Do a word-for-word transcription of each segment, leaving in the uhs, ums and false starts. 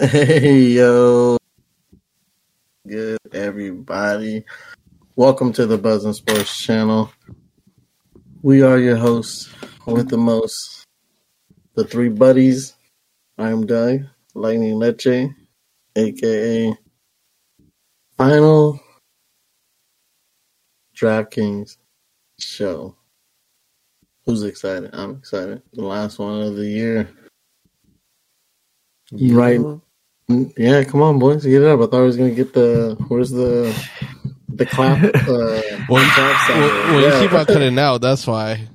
Hey, yo. Good, everybody. Welcome to the Buzzin' Sports Channel. We are your hosts with the most, the three buddies. I'm Doug, Lightning Leche, a k a. Final DraftKings show. Who's excited? I'm excited. The last one of the year. Yeah. Right. Yeah, come on, boys. Get it up. I thought I was going to get the... Where's the the clap? Uh, well, clap well, well yeah. You keep on cutting out. That's why.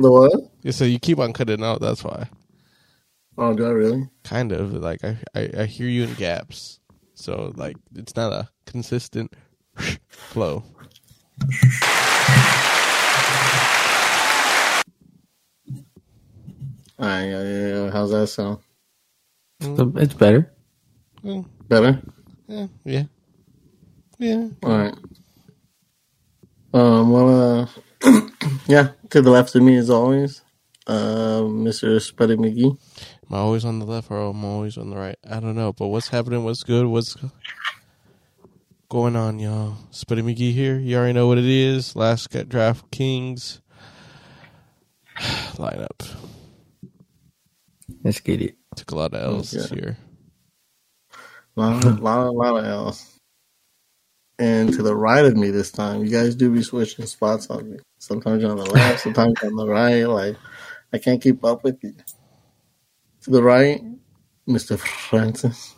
The what? Yeah, so you keep on cutting out. That's why. Oh, do I really? Kind of. Like, I, I, I hear you in gaps. So, like, it's not a consistent flow. All right, yeah, yeah, yeah. How's that sound? It's better. Mm. Better? Yeah. Yeah. Yeah. All right. Um, well, uh, yeah, to the left of me, as always, uh, Mister Spuddy McGee. Am I always on the left or am I always on the right? I don't know, but what's happening? What's good? What's going on, y'all? Spuddy McGee here. You already know what it is. Last got DraftKings lineup. Let's get it. Took a lot of L's yeah. this year. A lot, a lot, a lot of L's. And to the right of me this time, you guys do be switching spots on me. Sometimes you're on the left, sometimes you're on the right. Like, I can't keep up with you. To the right, Mister Francis.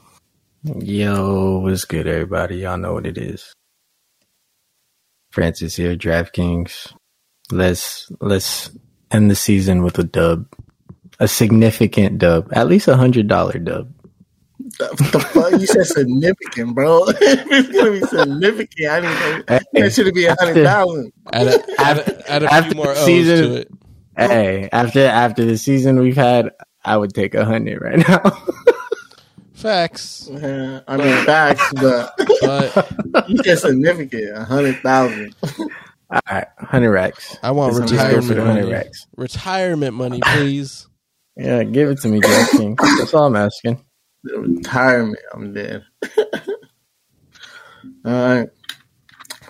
Yo, what's good, everybody? Y'all know what it is. Francis here, DraftKings. Let's let's end the season with a dub. A significant dub. At least a one hundred dollars dub. The fuck? You said significant, bro. It's going to be significant. I didn't know. Hey, that should be one hundred dollars. Add a, add a, add a after few more O's season, to it. Hey, after, after the season we've had, I would take one hundred right now. Facts. Yeah, I mean, facts, but, but you said significant. one hundred thousand. All right, one hundred racks. I want Let's retirement money. Racks. Retirement money, please. Yeah, give it to me, Jackson. That's all I'm asking. The retirement, I'm dead. All right.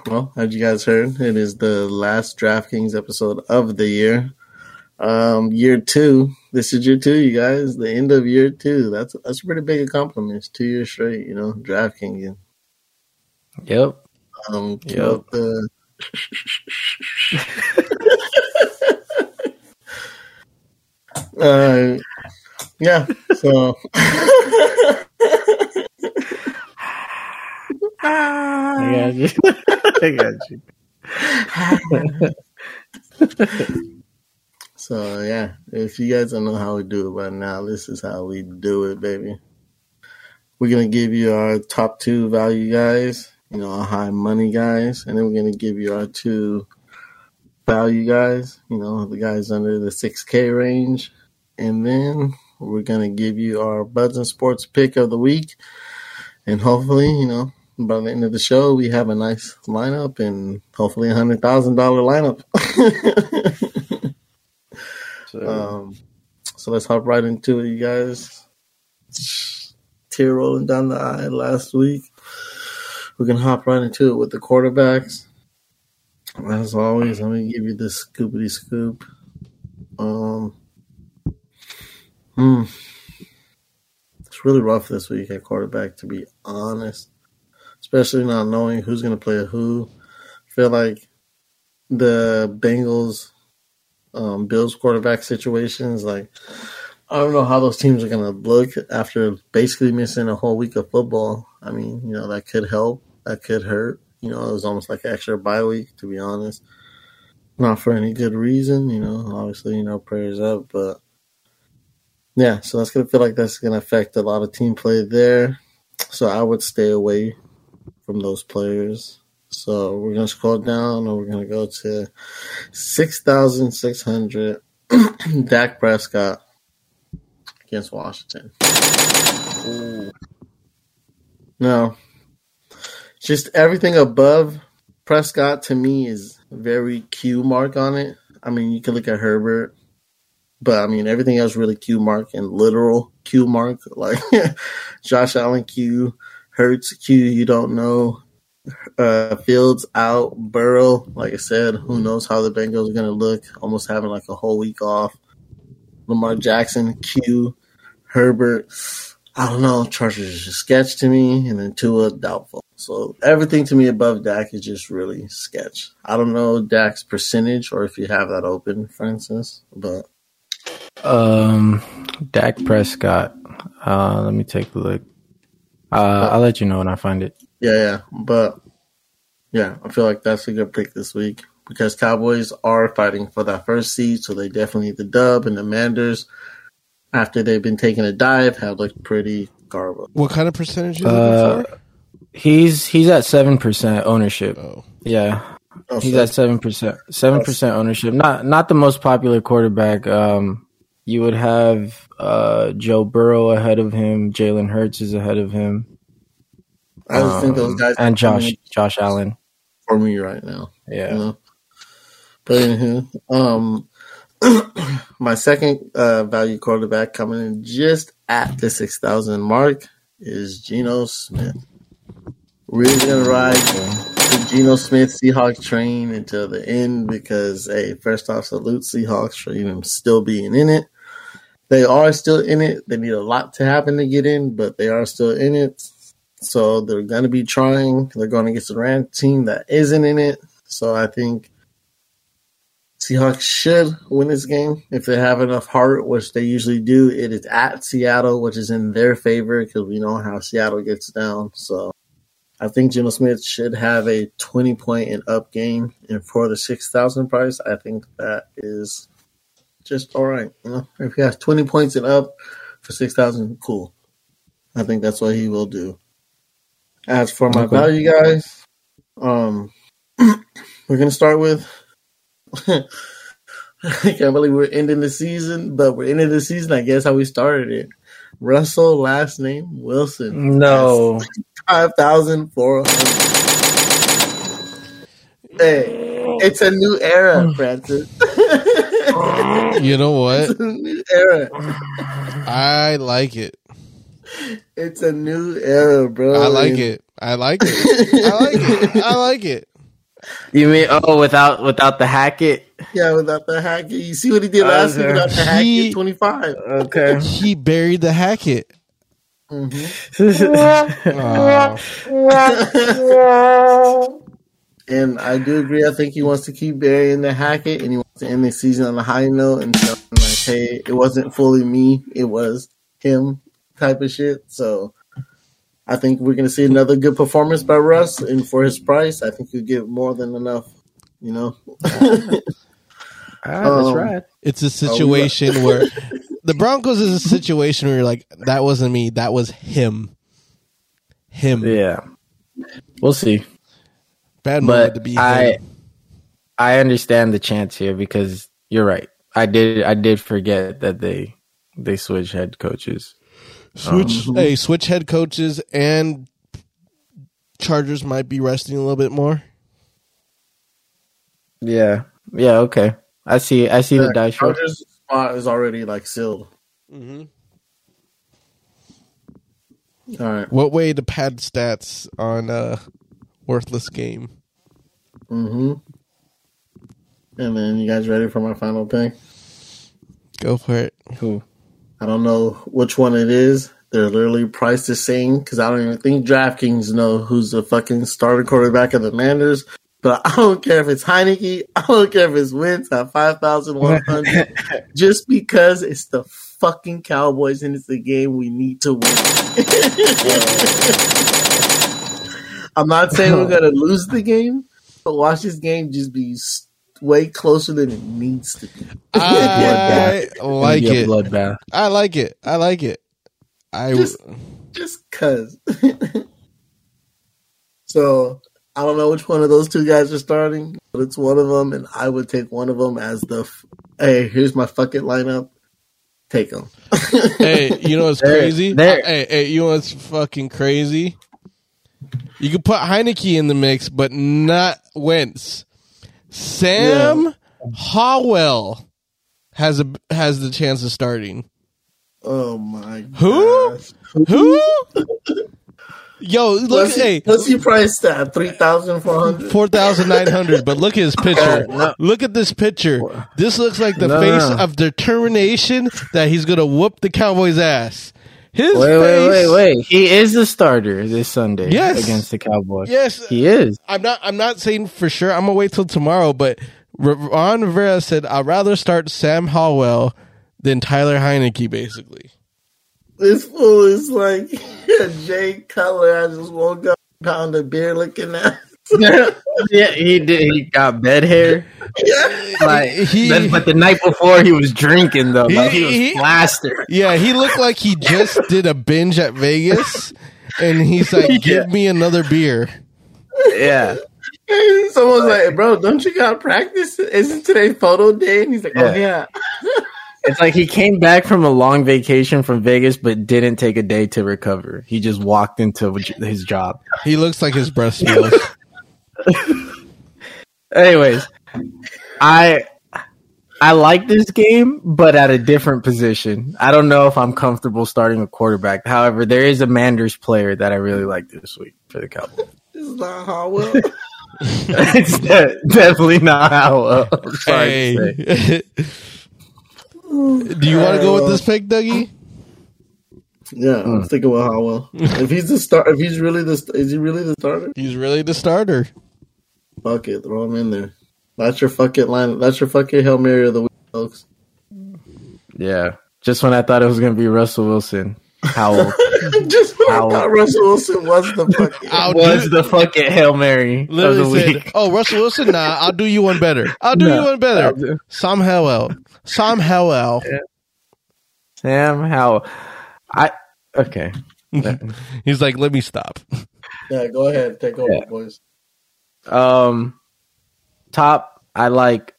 Well, as you guys heard, it is the last DraftKings episode of the year. Um, year two. This is year two, you guys. The end of year two. That's that's a pretty big accomplishment. It's two years straight, you know, DraftKings. Yep. Um, yep. The... Uh, yeah, so I got you. I got you. So yeah, if you guys don't know how we do it by now, this is how we do it, baby. We're gonna give you our top two value guys, you know, our high money guys, and then we're gonna give you our two value guys, you know, the guys under the six K range. And then we're going to give you our Buds and Sports pick of the week. And hopefully, you know, by the end of the show, we have a nice lineup and hopefully a one hundred thousand dollars lineup. so, um, so let's hop right into it, you guys. Tear rolling down the eye last week. We're going to hop right into it with the quarterbacks. As always, I'm going to give you the scoopity scoop. Um... Mm. It's really rough this week at quarterback, to be honest, especially not knowing who's going to play who. I feel like the Bengals, um, Bills quarterback situations, like, I don't know how those teams are going to look after basically missing a whole week of football. I mean, you know, that could help. That could hurt. You know, it was almost like an extra bye week, to be honest. Not for any good reason, you know, obviously, you know, prayers up, but. Yeah, so that's going to feel like that's going to affect a lot of team play there. So I would stay away from those players. So we're going to scroll down and we're going to go to six thousand six hundred Dak Prescott against Washington. Ooh. Now, just everything above Prescott to me is very Q mark on it. I mean, you can look at Herbert. But, I mean, everything else really Q mark and literal Q mark, like Josh Allen Q, Hurts Q, you don't know. Uh, Fields out, Burrow, like I said, who knows how the Bengals are going to look, almost having like a whole week off. Lamar Jackson, Q, Herbert, I don't know, Chargers is just sketch to me, and then Tua, doubtful. So everything to me above Dak is just really sketch. I don't know Dak's percentage or if you have that open, for instance, but. Um, Dak Prescott, uh, let me take a look. Uh, I'll let you know when I find it. Yeah, yeah, but yeah, I feel like that's a good pick this week because Cowboys are fighting for that first seed, so they definitely need the dub, and the Manders, after they've been taking a dive, have looked pretty garbled. What kind of percentage are you uh, looking for? He's he's at seven percent ownership. Oh. Yeah, oh, he's at seven percent. seven percent ownership. Not not the most popular quarterback. Um, you would have uh, Joe Burrow ahead of him. Jalen Hurts is ahead of him. I just um, think those guys and Josh Josh Allen for me right now. Yeah, you know? But anywho, um, my second uh, value quarterback coming in just at the six thousand mark is Geno Smith. Really gonna ride the Geno Smith Seahawks train until the end because hey, first off, salute Seahawks for even still being in it. They are still in it. They need a lot to happen to get in, but they are still in it. So they're going to be trying. They're going to get the Rams team that isn't in it. So I think Seahawks should win this game if they have enough heart, which they usually do. It is at Seattle, which is in their favor because we know how Seattle gets down. So I think Geno Smith should have a twenty-point and up game. And for the six thousand price, I think that is just all right. You know, if he has twenty points and up for six thousand, cool. I think that's what he will do. As for my value guys, um, we're going to start with – I can't believe we're ending the season, but we're ending the season, I guess, how we started it. Russell, last name, Wilson. No. five thousand four hundred. Hey, it's a new era, Francis. You know what? It's a new era. I like it. It's a new era, bro. I like it. I like it. I like it. I like it. You mean oh, without without the Hackett? Yeah, without the Hackett. You see what he did last week without the Hackett? Twenty five. Okay, he buried the Hackett. Mm-hmm. Oh. And I do agree. I think he wants to keep burying the Hackett, and he wants to end the season on a high note and tell him like, "Hey, it wasn't fully me. It was him." Type of shit. So I think we're gonna see another good performance by Russ, and for his price, I think you give more than enough. You know, right, um, that's right. It's a situation oh, where the Broncos is a situation where you're like, that wasn't me, that was him. Him. Yeah, we'll see. Bad moment to be. I him. I understand the chance here because you're right. I did I did forget that they they switch head coaches. Switch, um, hey, switch head coaches and Chargers might be resting a little bit more. Yeah, yeah, okay. I see. I see yeah, the die shot. Chargers spot is already like sealed. Mm-hmm. All right. What way to pad stats on a worthless game? Mm-hmm. And then you guys ready for my final pick? Go for it. Cool. I don't know which one it is. They're literally priced the same because I don't even think DraftKings know who's the fucking starter quarterback of the Manders. But I don't care if it's Heineke. I don't care if it's Wentz at five thousand one hundred. Just because it's the fucking Cowboys and it's the game we need to win. I'm not saying we're going to lose the game, but watch this game just be stupid. Way closer than it needs to be. I like it. I like it. I like it. I just, just cause. So I don't know which one of those two guys are starting, but it's one of them, and I would take one of them as the. F- hey, here's my fucking lineup. Take them. Hey, you know what's there, crazy? There. Hey, hey, you know what's fucking crazy? You could put Heineke in the mix, but not Wentz. Sam yeah. Howell has a has the chance of starting. Oh my god. Who? Who? Yo, look plus he, hey. What's he priced at? Three thousand four hundred. Four thousand nine hundred. But look at his picture. Oh, no. Look at this picture. This looks like the no, face no. of determination that he's gonna whoop the Cowboys' ass. His wait, face. wait, wait, wait. He is the starter this Sunday yes. against the Cowboys. Yes. He is. I'm not I'm not saying for sure. I'm gonna wait till tomorrow, but Ron Rivera said, I'd rather start Sam Howell than Tyler Heineke, basically. This fool is like yeah, Jay Cutler. I just woke up, pound of beer looking at yeah, he did. He got bed hair. Yeah. Like, he, but, but the night before he was drinking, though. He, like, he was he, plastered. Yeah, he looked like he just did a binge at Vegas, and he's like, give yeah. me another beer. Yeah. Someone's like, bro, don't you got practice? Isn't today photo day? And he's like, oh, yeah. yeah. It's like he came back from a long vacation from Vegas, but didn't take a day to recover. He just walked into his job. He looks like his breast smells. Anyways, I I like this game, but at a different position. I don't know if I'm comfortable starting a quarterback. However, there is a Manders player that I really like this week for the Cowboys. It's not Howell. It's de- definitely not Howell. I'm sorry hey. to say. Do you want to go with this pick, Dougie? Yeah, I'm sticking with Howell. If he's the star, if he's really the, is he really the starter? He's really the starter. Fuck it, throw him in there. That's your fucking line. That's your fucking Hail Mary of the week, folks. Yeah, just when I thought it was gonna be Russell Wilson, Howell. Just when Howell. I thought Russell Wilson was the fucking I'll was do- the fucking Hail Mary Literally of the said, week. Oh, Russell Wilson, nah, I'll do you one better. I'll do no, you one better. Do. Sam Howell. Sam Howell. Yeah. Sam Howell. I okay. He's like, let me stop. Yeah, go ahead, take over, yeah. boys. Um, top, I like,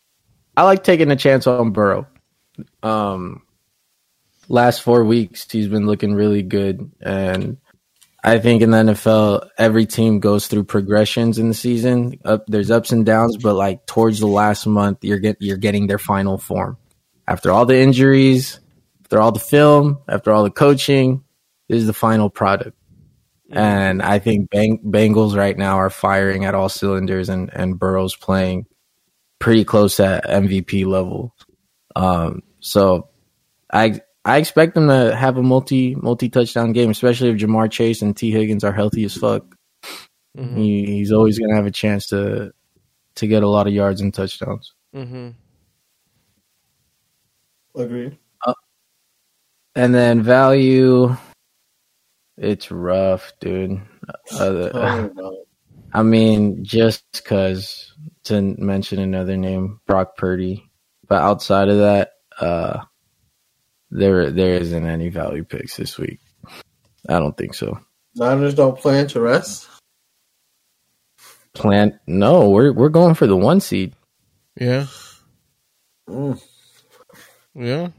I like taking a chance on Burrow. Um, last four weeks he's been looking really good, and I think in the N F L every team goes through progressions in the season. Up there's ups and downs, but like towards the last month, you're get you're getting their final form after all the injuries, after all the film, after all the coaching. This is the final product. And I think Bang- Bengals right now are firing at all cylinders, and, and Burrow's playing pretty close at M V P level. Um, so I I expect them to have a multi multi touchdown game, especially if Jamar Chase and T. Higgins are healthy as fuck. Mm-hmm. He, he's always gonna have a chance to to get a lot of yards and touchdowns. Mm-hmm. Agreed. Uh, and then value. It's rough, dude. Uh, I mean, just because to mention another name, Brock Purdy. But outside of that, uh, there there isn't any value picks this week. I don't think so. Niners don't plan to rest. Plan? No, we're we're going for the one seed. Yeah. Mm. Yeah.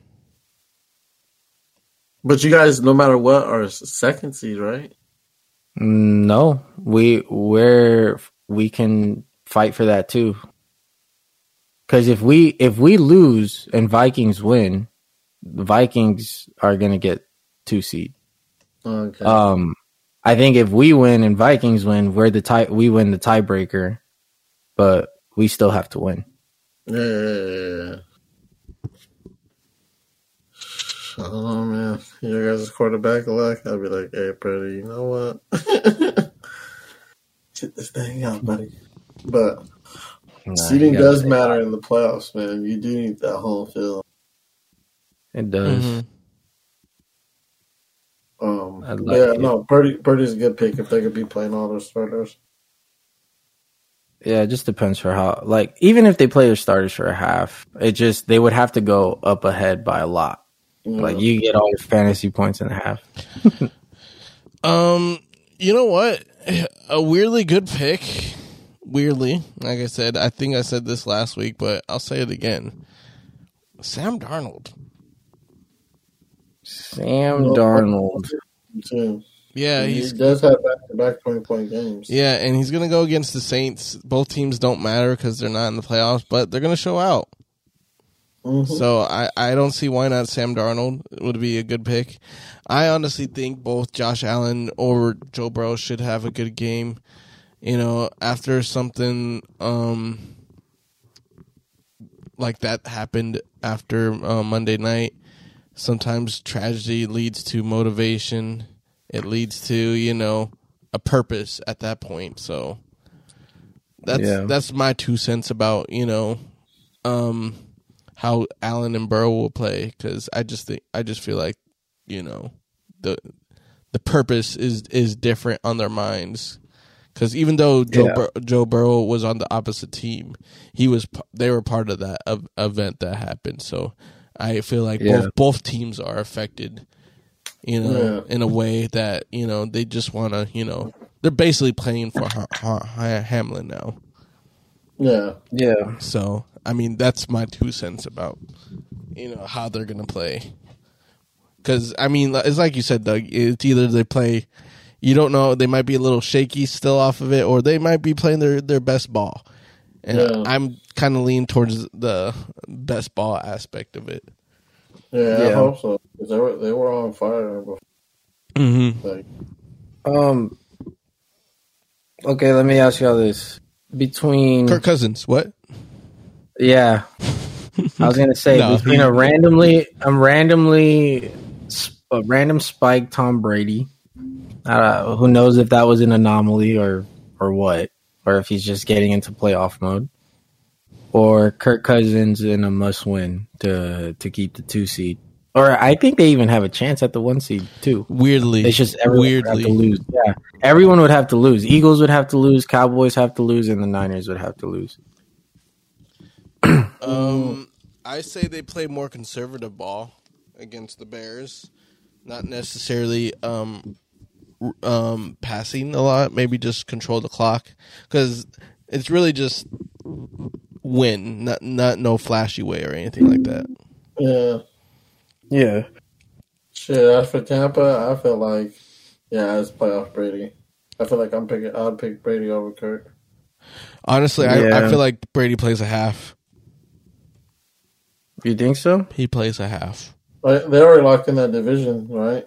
But you guys, no matter what, are second seed, right? No, we we're we can fight for that too. Because if we if we lose and Vikings win, the Vikings are gonna get two seed. Okay. Um, I think if we win and Vikings win, we're the tie. We win the tiebreaker, but we still have to win. Yeah. yeah, yeah. Oh man, you guys' quarterback a lot. I'd be like, hey, Purdy, you know what? Get this thing out, buddy. But nah, seating does matter that. In the playoffs, man. You do need that whole field. It does. Mm-hmm. Um, like yeah, it. no, Purdy, Purdy's a good pick if they could be playing all their starters. Yeah, it just depends for how. Like, even if they play their starters for a half, it just they would have to go up ahead by a lot. Like, you get all your fantasy points and a half. um, you know what? A weirdly good pick. Weirdly, like I said, I think I said this last week, but I'll say it again. Sam Darnold. Sam Darnold. Yeah, he's, he does have back-to-back twenty-point games. Yeah, and he's going to go against the Saints. Both teams don't matter because they're not in the playoffs, but they're going to show out. Mm-hmm. So I, I don't see why not. Sam Darnold would be a good pick. I honestly think both Josh Allen or Joe Burrow should have a good game. You know, after something um, like that happened after uh, Monday night, sometimes tragedy leads to motivation. It leads to, you know, a purpose at that point. So that's yeah. that's my two cents about, you know, um, how Allen and Burrow will play, because I just think I just feel like, you know, the the purpose is is different on their minds, because even though Joe yeah. Bur- Joe Burrow was on the opposite team, he was they were part of that of, event that happened. So I feel like yeah. both both teams are affected, you know, yeah. in a way that, you know, they just want to, you know, they're basically playing for ha- ha- ha- Hamlin now. Yeah, yeah. So, I mean, that's my two cents about, you know, how they're going to play. Because, I mean, it's like you said, Doug, it's either they play, you don't know, they might be a little shaky still off of it, or they might be playing their, their best ball. And yeah. I'm kind of leaning towards the best ball aspect of it. Yeah, yeah. I hope so. They were, they were on fire before. Mm-hmm. Like, um, okay, let me ask y'all this. Between... Kirk Cousins, what? Yeah. I was going to say, no, between he... a randomly... a randomly... a random spike Tom Brady. Uh, who knows if that was an anomaly or, or what? Or if he's just getting into playoff mode. Or Kirk Cousins in a must-win to to keep the two seed. Or I think they even have a chance at the one seed too. Weirdly, it's just everyone Weirdly. would have to lose. Yeah, everyone would have to lose. Eagles would have to lose. Cowboys have to lose, and the Niners would have to lose. um, I say they play more conservative ball against the Bears, not necessarily um, um, passing a lot. Maybe just control the clock, because it's really just win, not not no flashy way or anything like that. Yeah. Yeah. Shit, as for Tampa, I feel like, yeah, it's playoff Brady. I feel like I'm picking, I'll pick Brady over Kirk. Honestly, yeah. I, I feel like Brady plays a half. You think so? He plays a half. Like, they already locked in that division, right?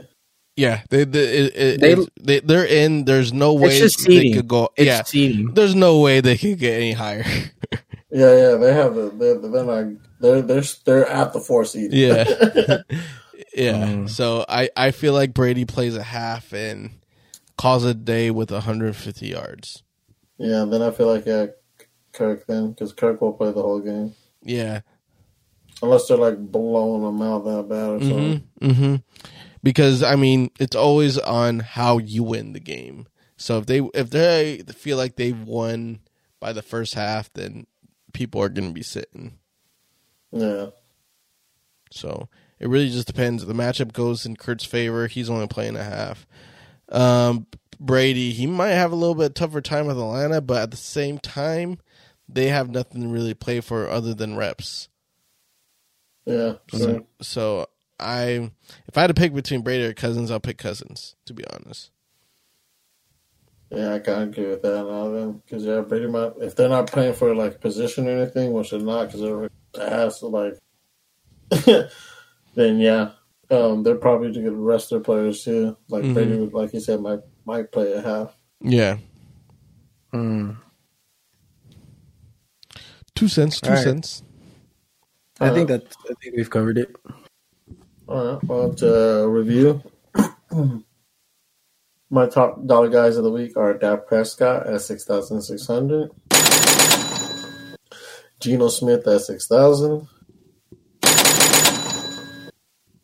Yeah, they they it, it, they, they they're in. There's no way they could go. It's yeah, seeding. There's no way they could get any higher. Yeah, yeah, they have the they're, they're like they're they're they're at the four seed. Yeah, yeah. Um, so I, I feel like Brady plays a half and calls a day with one hundred fifty yards. Yeah, then I feel like yeah, Kirk then because Kirk will play the whole game. Yeah, unless they're like blowing them out that bad or something. Mm-hmm, mm-hmm. Because I mean, it's always on how you win the game. So if they if they feel like they've won by the first half, then people are going to be sitting. Yeah. So it really just depends. The matchup goes in Kurt's favor. He's only playing a half. Um, Brady, he might have a little bit tougher time with Atlanta, but at the same time, they have nothing to really play for other than reps. Yeah. So, so I, if I had to pick between Brady or Cousins, I'll pick Cousins, to be honest. Yeah, I kind of agree with that now then, because yeah, Brady might, if they're not playing for like position or anything, which they're not, because they're ass like, then yeah, um, they're probably going to rest their players too. Like mm-hmm. Brady, like you said, might might play a half. Yeah. Mm. Two cents. Two right. cents. I uh, think that I think we've covered it. All right. Well, to review. My top dollar guys of the week are Dak Prescott at six thousand six hundred dollars, Geno Smith at six thousand dollars.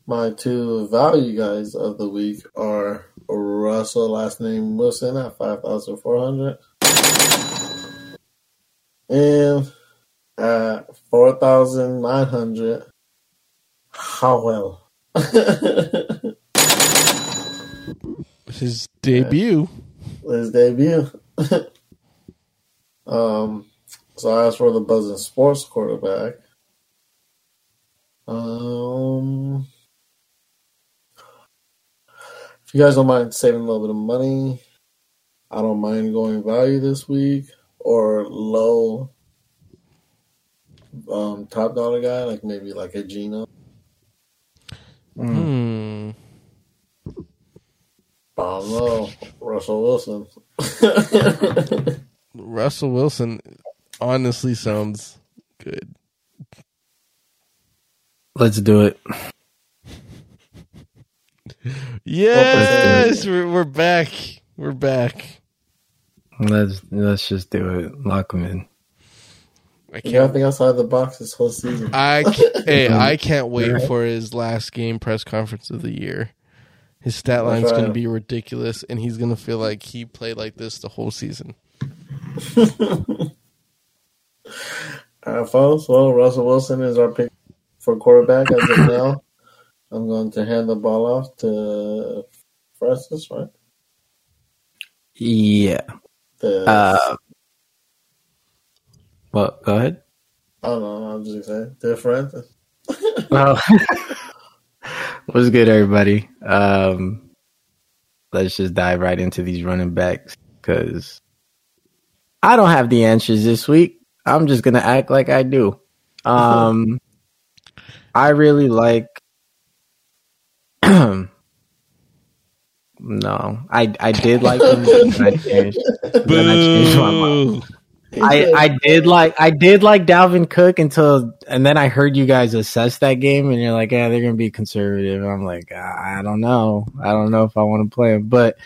My two value guys of the week are Russell, last name Wilson, at five thousand four hundred dollars. And at four thousand nine hundred dollars, Howell. His debut. Yeah. His debut. um, so I asked for the Buzzin' Sports quarterback. Um, if you guys don't mind saving a little bit of money, I don't mind going value this week or low um, top dollar guy, like maybe like a Geno. Mm. Mm. Bomb low, Russell Wilson. Russell Wilson honestly sounds good. Let's do it. Yes, we're, we're back. We're back. Let's let's just do it. Lock them in. I can't think outside the box this whole season. I can't, hey, I can't wait for his last game press conference of the year. His stat line is going to be ridiculous, and he's going to feel like he played like this the whole season. All right, folks. Well, Russell Wilson is our pick for quarterback as of now. I'm going to hand the ball off to Francis, right? Yeah. The... Uh, what? Go ahead. Oh, no, I'm just excited. To Francis. Well, what's good, everybody? Um, let's just dive right into these running backs because I don't have the answers this week. I'm just going to act like I do. Um, I really like no, I I did like him. Then I changed, then I changed my mind. I, I did like I did like Dalvin Cook until, and then I heard you guys assess that game, and you're like, yeah, they're gonna be conservative. And I'm like, I don't know, I don't know if I want to play him, but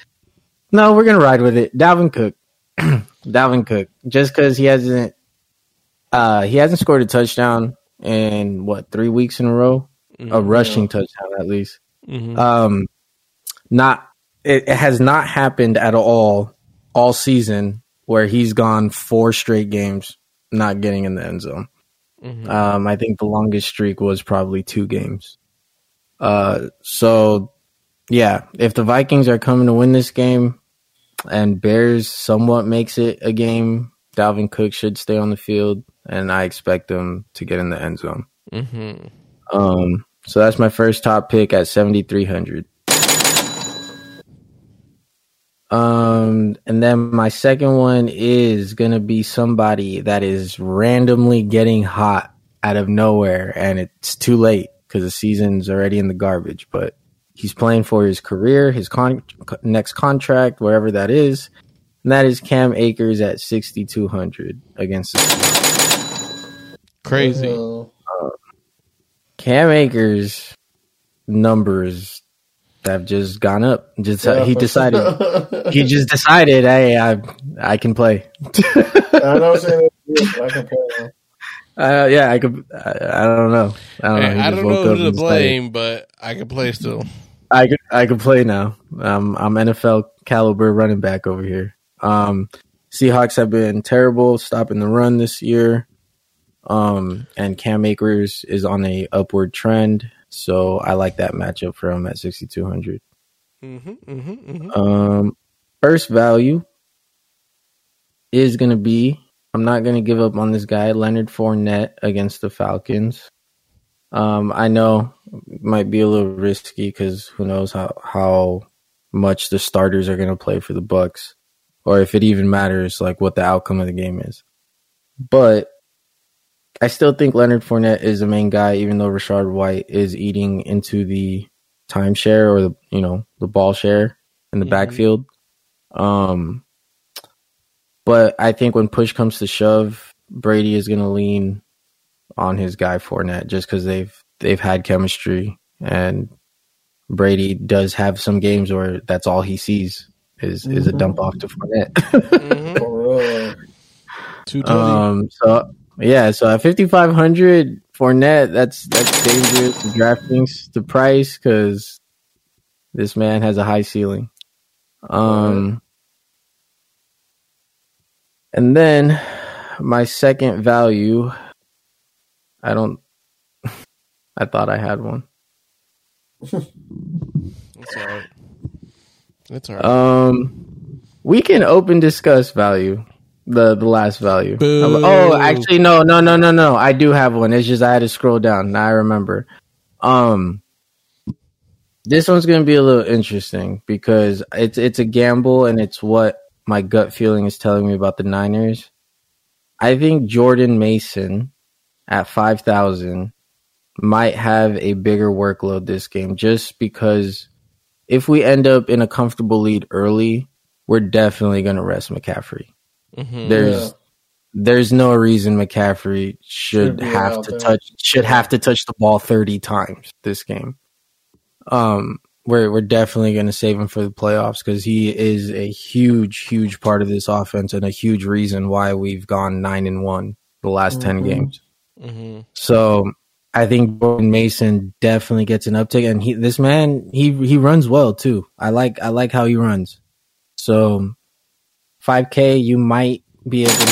no, we're gonna ride with it. Dalvin Cook, Dalvin Cook, just because he hasn't, uh, he hasn't scored a touchdown in what three weeks in a row, mm-hmm. a rushing yeah. touchdown at least. Mm-hmm. Um, not it, it has not happened at all all season where he's gone four straight games not getting in the end zone. Mm-hmm. Um, I think the longest streak was probably two games. Uh, so yeah, if the Vikings are coming to win this game and Bears somewhat makes it a game, Dalvin Cook should stay on the field, and I expect him to get in the end zone. Mm-hmm. Um. So that's my first top pick at seventy-three hundred. Um, and then my second one is going to be somebody that is randomly getting hot out of nowhere, and it's too late because the season's already in the garbage, but he's playing for his career, his con- next contract, wherever that is. And that is Cam Akers at sixty-two hundred against the Crazy. Uh, Cam Akers' numbers have just gone up. Just yeah, he decided, sure. he just decided, hey, I I can play. I know saying that, I can play. Uh, yeah, I could. I, I don't know. I don't hey, know, I don't know who to blame, but I can play still. I could, I can play now. Um, I'm N F L caliber running back over here. Um, Seahawks have been terrible stopping the run this year. Um, and Cam Akers is on a upward trend, so I like that matchup for him at sixty-two hundred. Mm-hmm, mm-hmm, mm-hmm. Um, first value is going to be, I'm not going to give up on this guy, Leonard Fournette against the Falcons. Um, I know it might be a little risky because who knows how, how much the starters are going to play for the Bucks, or if it even matters, like what the outcome of the game is. But I still think Leonard Fournette is the main guy, even though Rashard White is eating into the timeshare or the you know the ball share in the mm-hmm. backfield. Um, but I think when push comes to shove, Brady is going to lean on his guy Fournette just because they've they've had chemistry, and Brady does have some games where that's all he sees is mm-hmm. is a dump off to Fournette. mm-hmm. Too um, so. Yeah, so at fifty-five hundred, Fournette, that's that's dangerous. The DraftKings, the price, because this man has a high ceiling. Um, and then my second value, I don't. I thought I had one. That's all right. That's all right. Um, we can open discuss value. The the last value. Boo. Oh, actually, no, no, no, no, no. I do have one. It's just I had to scroll down. Now I remember. Um, this one's going to be a little interesting because it's it's a gamble, and it's what my gut feeling is telling me about the Niners. I think Jordan Mason at five thousand might have a bigger workload this game, just because if we end up in a comfortable lead early, we're definitely going to rest McCaffrey. Mm-hmm, there's yeah. there's no reason McCaffrey should, should have to there. touch should have to touch the ball thirty times this game. Um, we're we're definitely going to save him for the playoffs, because he is a huge huge part of this offense and a huge reason why we've gone nine and one the last mm-hmm. ten games. Mm-hmm. So I think Jordan Mason definitely gets an uptick, and he this man he he runs well too. I like I like how he runs. So five K, you might be able to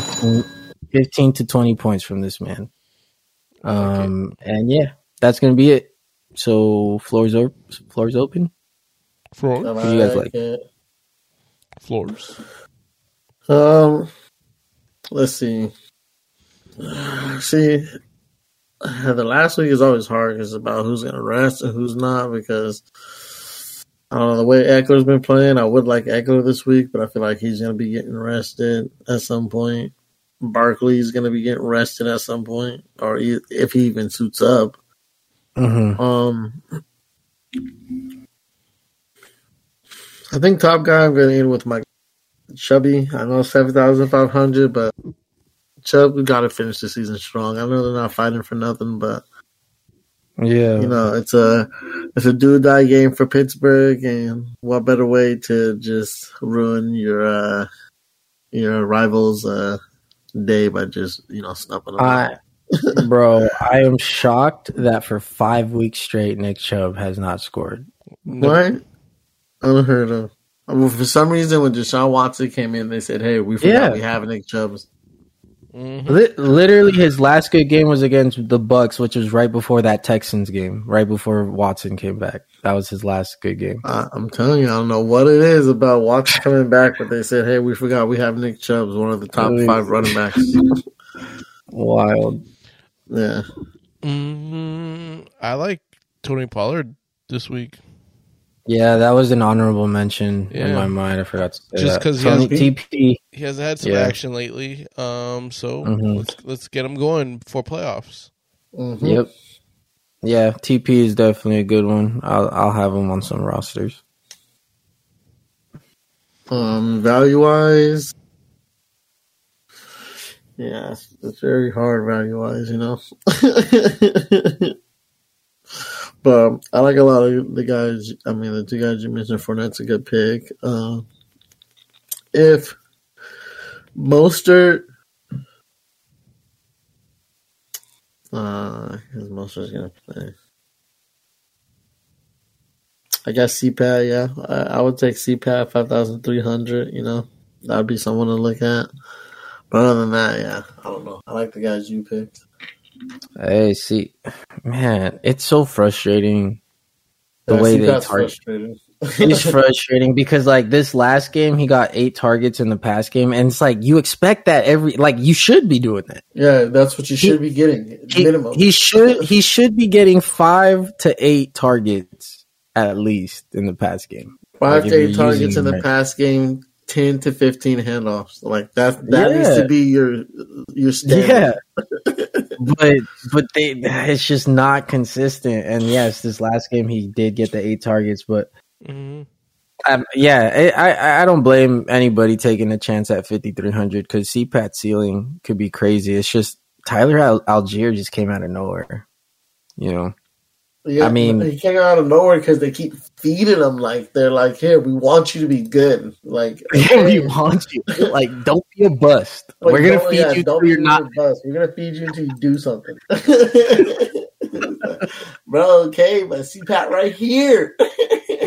see fifteen to twenty points from this man. Um, okay. And yeah, that's going to be it. So floors are floors open. Floors. What do you guys like? It. Floors. Um, let's see. See, the last week is always hard because it's about who's going to rest and who's not, because I don't know, the way Eckler's been playing, I would like Eckler this week, but I feel like he's going to be getting rested at some point. Barkley's going to be getting rested at some point, or if he even suits up. Mm-hmm. Um, I think top guy I'm going to end with my Chubby. I know seven thousand five hundred, but Chubb got to finish the season strong. I know they're not fighting for nothing, but yeah, you know, it's a it's a do or die game for Pittsburgh, and what better way to just ruin your uh, your rival's uh, day by just, you know, snuffing them out. Bro, I am shocked that for five weeks straight, Nick Chubb has not scored. What? Unheard of. I mean, for some reason, when Deshaun Watson came in, they said, "Hey, we forgot yeah. we have Nick Chubb." Mm-hmm. Literally, his last good game was against the Bucks, which was right before that Texans game, right before Watson came back. That was his last good game. I, I'm telling you, I don't know what it is about Watson coming back, but they said, "Hey, we forgot we have Nick Chubb, one of the top really? five running backs." Wild, yeah. Mm-hmm. I like Tony Pollard this week. Yeah, that was an honorable mention yeah. in my mind. I forgot to say just because he, T P he hasn't had some yeah. action lately. Um, so mm-hmm. let's let's get him going before playoffs. Mm-hmm. Yep. Yeah, T P is definitely a good one. I'll I'll have him on some rosters. Um, value wise, yeah, it's very hard value wise, you know. But I like a lot of the guys. I mean, the two guys you mentioned, Fournette's a good pick. Uh, if Mostert, uh, because Mostert's gonna play, I guess C PAT. Yeah, I, I would take C PAT five thousand three hundred. You know, that'd be someone to look at. But other than that, yeah, I don't know. I like the guys you picked. Hey, see, man, it's so frustrating the yeah, way they target. It's frustrating because, like, this last game, he got eight targets in the pass game, and it's like you expect that every, like, you should be doing that. Yeah, that's what you should he, be getting. He, minimum. he should he should be getting five to eight targets at least in the pass game. Five like to eight targets in the right. pass game, ten to fifteen handoffs. Like that, that yeah. needs to be your your standard. Yeah. But but they it's just not consistent. And yes, this last game he did get the eight targets. But mm-hmm. um, yeah, I, I don't blame anybody taking a chance at fifty-three hundred because C PAT's ceiling could be crazy. It's just Tyler Al- Algier just came out of nowhere. You know, yeah, I mean, he came out of nowhere because they keep feeding him. Like they're like, here, we want you to be good. Like we want you. Like don't be a bust. Like, We're gonna feed yeah, you. Don't be you're not. A bust. We're gonna feed you until you do something. Bro, okay, but C PAT right here.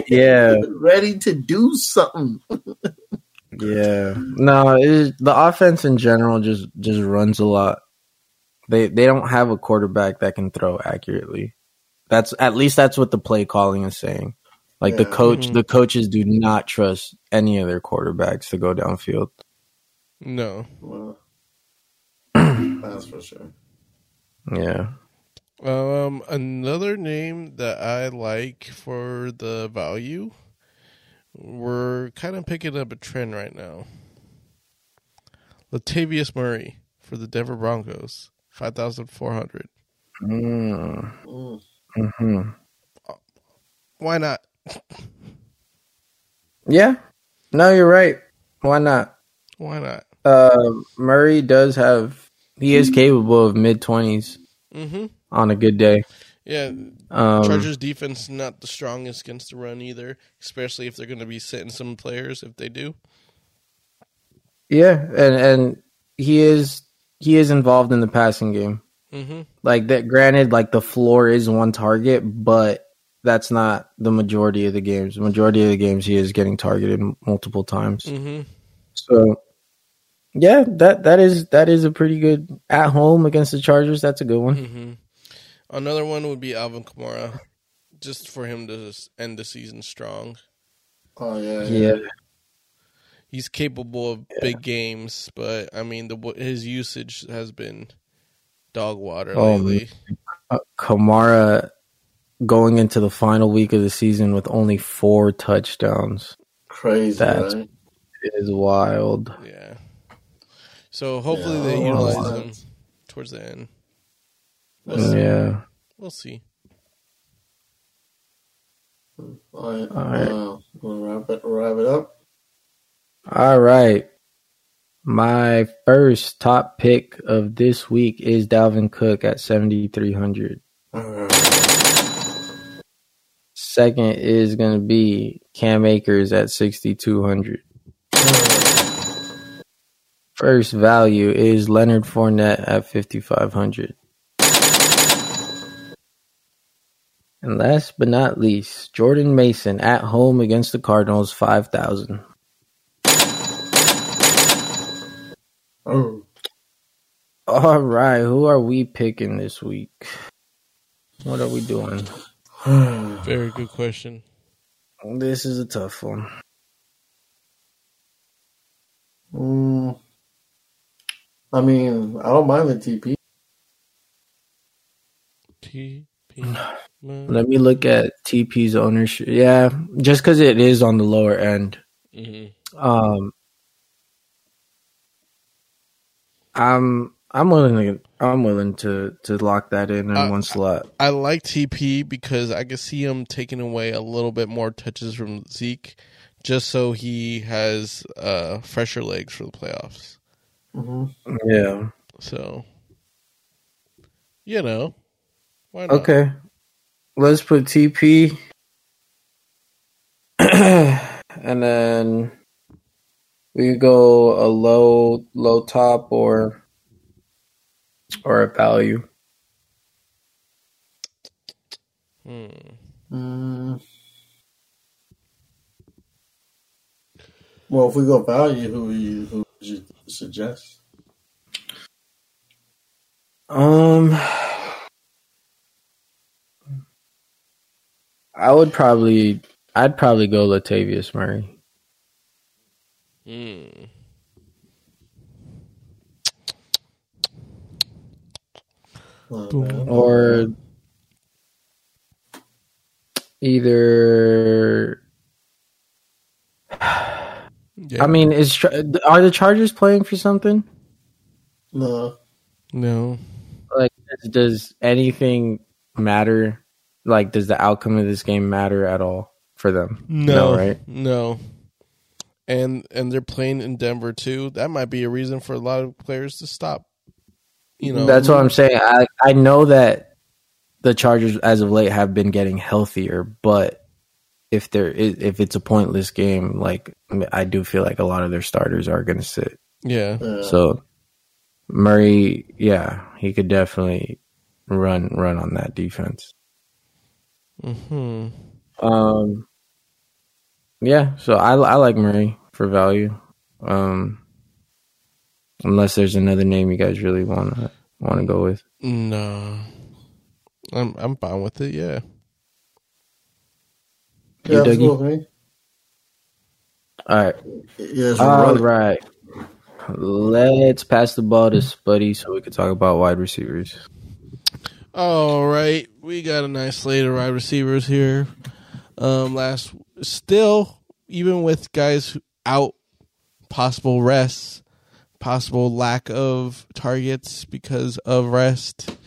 Yeah, ready to do something. yeah, no, it, the offense in general just just runs a lot. They they don't have a quarterback that can throw accurately. That's at least that's what the play calling is saying. Like yeah. the coach, mm-hmm. the coaches do not trust any of their quarterbacks to go downfield. No, well, that's for sure. Yeah. Um, another name that I like for the value. We're kind of picking up a trend right now. Latavius Murray for the Denver Broncos. five thousand four hundred. Mm. Mm-hmm. Why not? Yeah. No, you're right. Why not? Why not? Uh, Murray does have... He is capable of mid-twenties mm-hmm. on a good day. Yeah. Um, Chargers defense not the strongest against the run either, especially if they're going to be sitting some players if they do. Yeah, and, and he is he is involved in the passing game. Mm-hmm. Like that. Granted, like the floor is one target, but that's not the majority of the games. The majority of the games he is getting targeted multiple times. Mm-hmm. So, yeah, that that is that is a pretty good at home against the Chargers. That's a good one. Mm-hmm. Another one would be Alvin Kamara, just for him to end the season strong. Oh yeah, yeah. yeah. He's capable of yeah. big games, but I mean, the his usage has been dog water oh, lately. Uh, Kamara going into the final week of the season with only four touchdowns. Crazy. That right? is wild. Yeah. So hopefully yeah, they utilize wild. them towards the end. We'll yeah. We'll see. All right. All right. Wow. Going to wrap it, wrap it up. All right. My first top pick of this week is Dalvin Cook at seventy-three hundred. Right. Second is going to be Cam Akers at sixty-two hundred. Right. First value is Leonard Fournette at fifty-five hundred. And last but not least, Jordan Mason at home against the Cardinals, five thousand. Oh. All right, who are we picking this week? What are we doing? Very good question. This is a tough one. Mm, I mean, I don't mind the T P. T P. Let me look at T P's ownership. Yeah, just because it is on the lower end. Mm-hmm. Um, I'm I'm willing to I'm willing to, to lock that in in I, one slot. I, I like T P because I can see him taking away a little bit more touches from Zeke, just so he has uh, fresher legs for the playoffs. Mm-hmm. Yeah. So, you know, why not? Okay. Let's put T P and then we could go a low low top or or a value. Hmm. Mm. Well, if we go value, who you, who would you suggest? Um I would probably, I'd probably go Latavius Murray. Mm. Or either. Yeah. I mean, is are the Chargers playing for something? No, no. Like, does anything matter? Like, does the outcome of this game matter at all for them? No, no, right? No. And and they're playing in Denver, too. That might be a reason for a lot of players to stop. You know, that's what I'm saying. I, I know that the Chargers, as of late, have been getting healthier. But if there is, if it's a pointless game, like, I do feel like a lot of their starters are going to sit. Yeah. yeah. So, Murray, yeah, he could definitely run run on that defense. Hmm. Um. Yeah. So I I like Murray for value. Um. Unless there's another name you guys really wanna wanna go with. No. I'm I'm fine with it. Yeah. Yeah. Hey, Dougie. All right. Yeah, all right. Let's pass the ball to Spuddy so we can talk about wide receivers. All right, we got a nice slate of wide receivers here. Um, last, still, even with guys out, possible rests, possible lack of targets because of rest.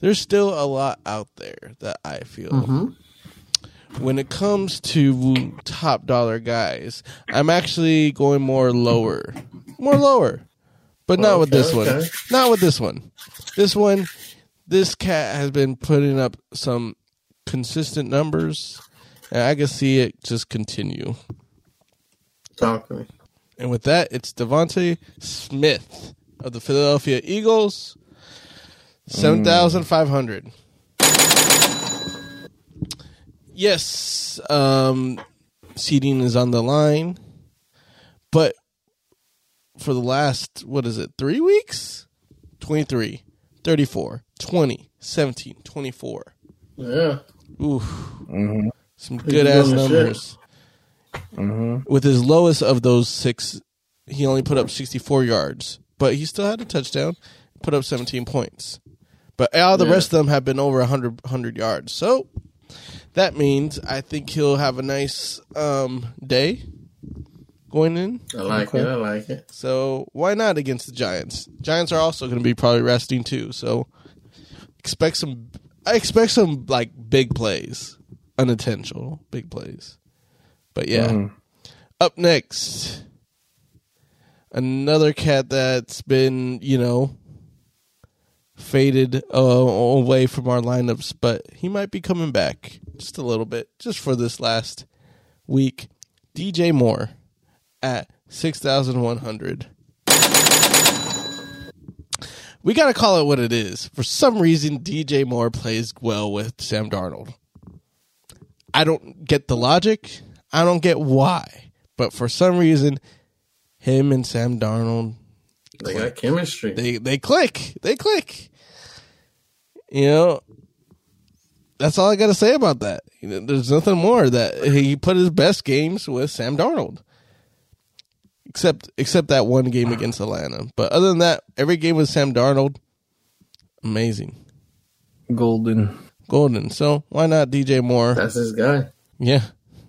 There's still a lot out there that I feel. Mm-hmm. When it comes to top dollar guys, I'm actually going more lower. More lower. But well, not with okay, this one. Okay. Not with this one. This one, this cat has been putting up some consistent numbers, and I can see it just continue. Talk to me. And with that, it's Devontae Smith of the Philadelphia Eagles. seven thousand five hundred. Mm. Yes, um, seeding is on the line. But for the last, what is it, three weeks? twenty-three, thirty-four, twenty, seventeen, twenty-four. Yeah. Oof. Mm-hmm. Some good-ass numbers. Mm-hmm. With his lowest of those six, he only put up sixty-four yards. But he still had a touchdown, put up seventeen points. But all the yeah. rest of them have been over one hundred, one hundred yards. So that means I think he'll have a nice um, day going in. I like okay. it. I like it. So why not against the Giants? Giants are also going to be probably resting too. So expect some. I expect some like big plays, unintentional big plays. But yeah, mm. up next, another cat that's been, you know, faded uh, away from our lineups, but he might be coming back just a little bit, just for this last week. D J Moore at six thousand one hundred. We got to call it what it is. For some reason, D J Moore plays well with Sam Darnold. I don't get the logic. I don't get why, but for some reason, him and Sam Darnold, they click. got chemistry. They they click. They click. You know, that's all I got to say about that. There's nothing more. That he put his best games with Sam Darnold, except except that one game against Atlanta. But other than that, every game with Sam Darnold, amazing, golden, golden. So why not D J Moore? That's his guy. Yeah.